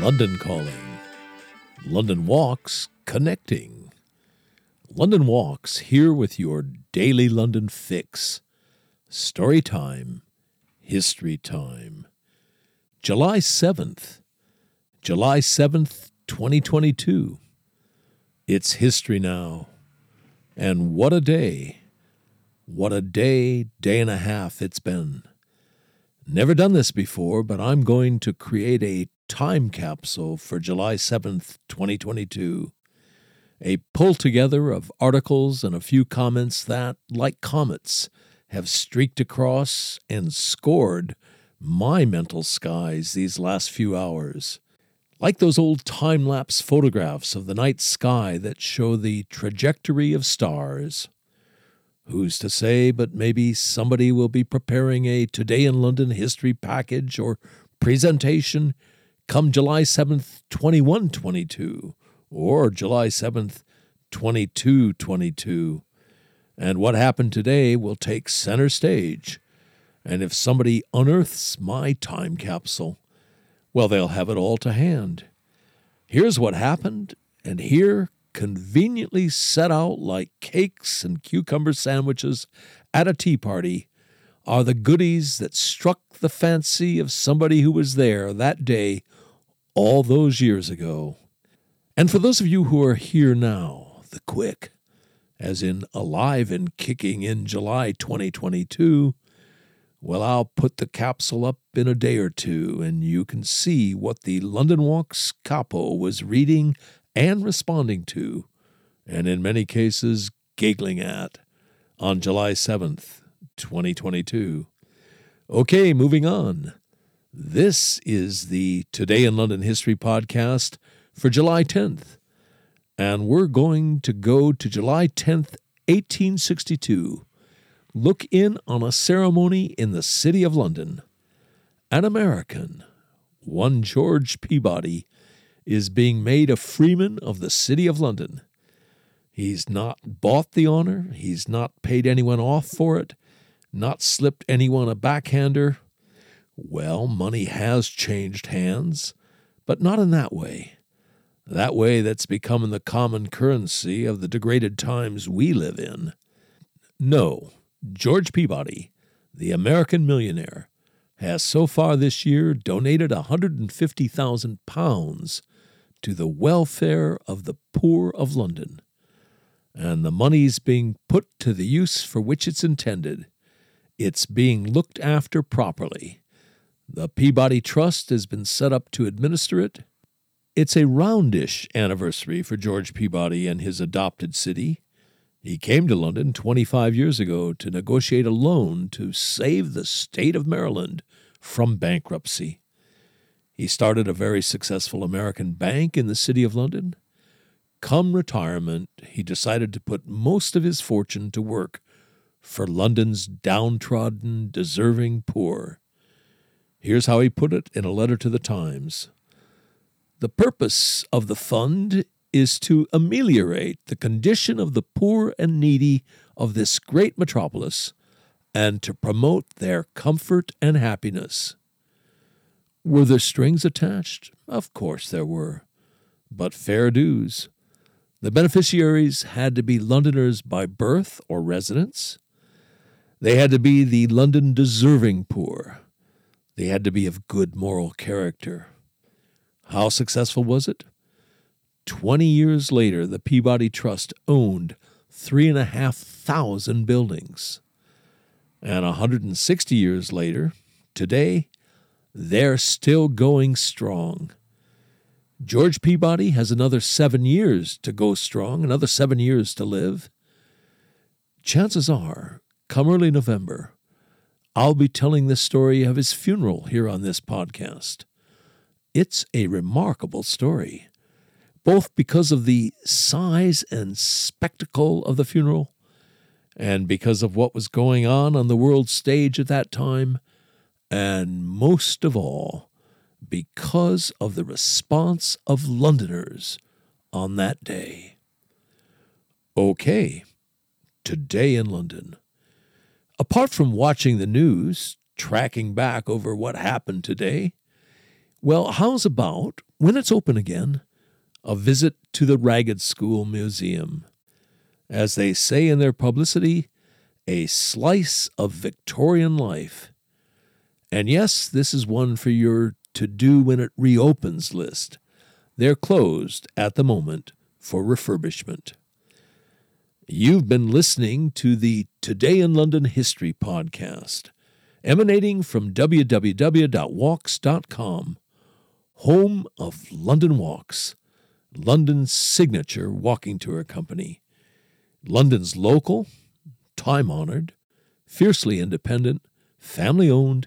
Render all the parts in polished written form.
London Calling, London Walks Connecting. London Walks here with your daily London fix. Story time, history time. July 7th, 2022. It's history now. And what a day. What a day and a half it's been. Never done this before, but I'm going to create a time capsule for July 7th, 2022. A pull together of articles and a few comments that, like comets, have streaked across and scored my mental skies these last few hours. Like those old time-lapse photographs of the night sky that show the trajectory of stars. Who's to say, but maybe somebody will be preparing a Today in London history package or presentation come July 7th, 2122, or July 7th, 2222. And what happened today will take center stage. And if somebody unearths my time capsule, well, they'll have it all to hand. Here's what happened, and here conveniently set out like cakes and cucumber sandwiches at a tea party, are the goodies that struck the fancy of somebody who was there that day all those years ago. And for those of you who are here now, the quick, as in alive and kicking in July 2022, well, I'll put the capsule up in a day or two, and you can see what the London Walks capo was reading and responding to, and in many cases giggling at, on July 7th, 2022. Okay, moving on. This is the Today in London History podcast for July 10th, and we're going to go to July 10th, 1862. Look in on a ceremony in the City of London. An American, one George Peabody, is being made a freeman of the City of London. He's not bought the honor, he's not paid anyone off for it, not slipped anyone a backhander. Well, money has changed hands, but not in that way. That way that's becoming the common currency of the degraded times we live in. No, George Peabody, the American millionaire, has so far this year donated £150,000 to the welfare of the poor of London, and the money's being put to the use for which it's intended. It's being looked after properly. The Peabody Trust has been set up to administer it. It's a roundish anniversary for George Peabody and his adopted city. He came to London 25 years ago to negotiate a loan to save the state of Maryland from bankruptcy. He started a very successful American bank in the City of London. Come retirement, he decided to put most of his fortune to work for London's downtrodden, deserving poor. Here's how he put it in a letter to the Times. The purpose of the fund is to ameliorate the condition of the poor and needy of this great metropolis and to promote their comfort and happiness. Were there strings attached? Of course there were, but fair dues. The beneficiaries had to be Londoners by birth or residence. They had to be the London deserving poor. They had to be of good moral character. How successful was it? 20 years later, the Peabody Trust owned 3,500 buildings. And 160 years later, today, they're still going strong. George Peabody has another 7 years to go strong, another 7 years to live. Chances are, come early November, I'll be telling the story of his funeral here on this podcast. It's a remarkable story, both because of the size and spectacle of the funeral and because of what was going on the world stage at that time, and most of all, because of the response of Londoners on that day. Okay, Today in London. Apart from watching the news, tracking back over what happened today, well, how's about when it's open again, a visit to the Ragged School Museum. As they say in their publicity, a slice of Victorian life. And yes, this is one for your to-do when it reopens list. They're closed at the moment for refurbishment. You've been listening to the Today in London History podcast, emanating from www.walks.com, home of London Walks, London's signature walking tour company. London's local, time-honored, fiercely independent, family-owned,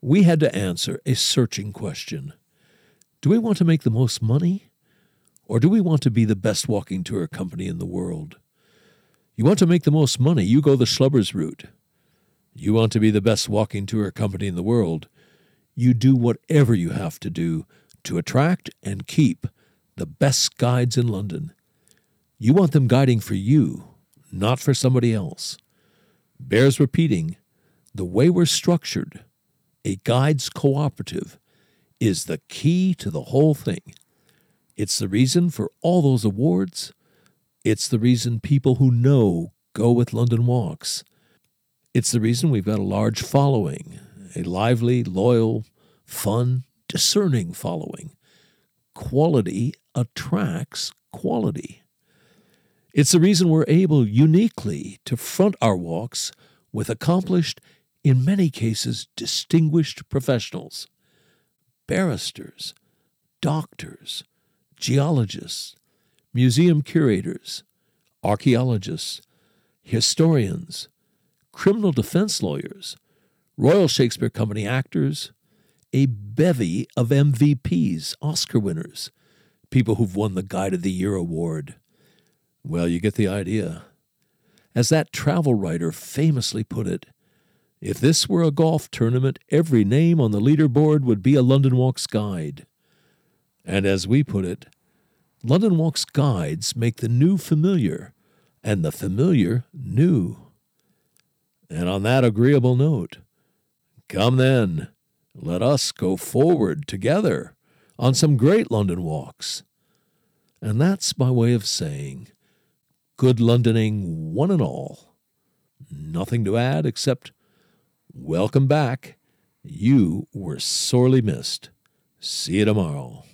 We had to answer a searching question. Do we want to make the most money? Or do we want to be the best walking tour company in the world? You want to make the most money, you go the schlubbers route. You want to be the best walking tour company in the world, you do whatever you have to do to attract and keep the best guides in London. You want them guiding for you, not for somebody else. Bears repeating, the way we're structured, a guides cooperative, is the key to the whole thing. It's the reason for all those awards. It's the reason people who know go with London Walks. It's the reason we've got a large following, a lively, loyal, fun, discerning following. Quality attracts quality. It's the reason we're able uniquely to front our walks with accomplished, in many cases, distinguished professionals. Barristers, doctors, geologists, museum curators, archaeologists, historians, criminal defense lawyers, Royal Shakespeare Company actors, a bevy of MVPs, Oscar winners, people who've won the Guide of the Year award. Well, you get the idea. As that travel writer famously put it, if this were a golf tournament, every name on the leaderboard would be a London Walks guide. And as we put it, London Walks guides make the new familiar, and the familiar new. And on that agreeable note, come then, let us go forward together on some great London Walks. And that's my way of saying, good Londoning one and all. Nothing to add except, welcome back. You were sorely missed. See you tomorrow.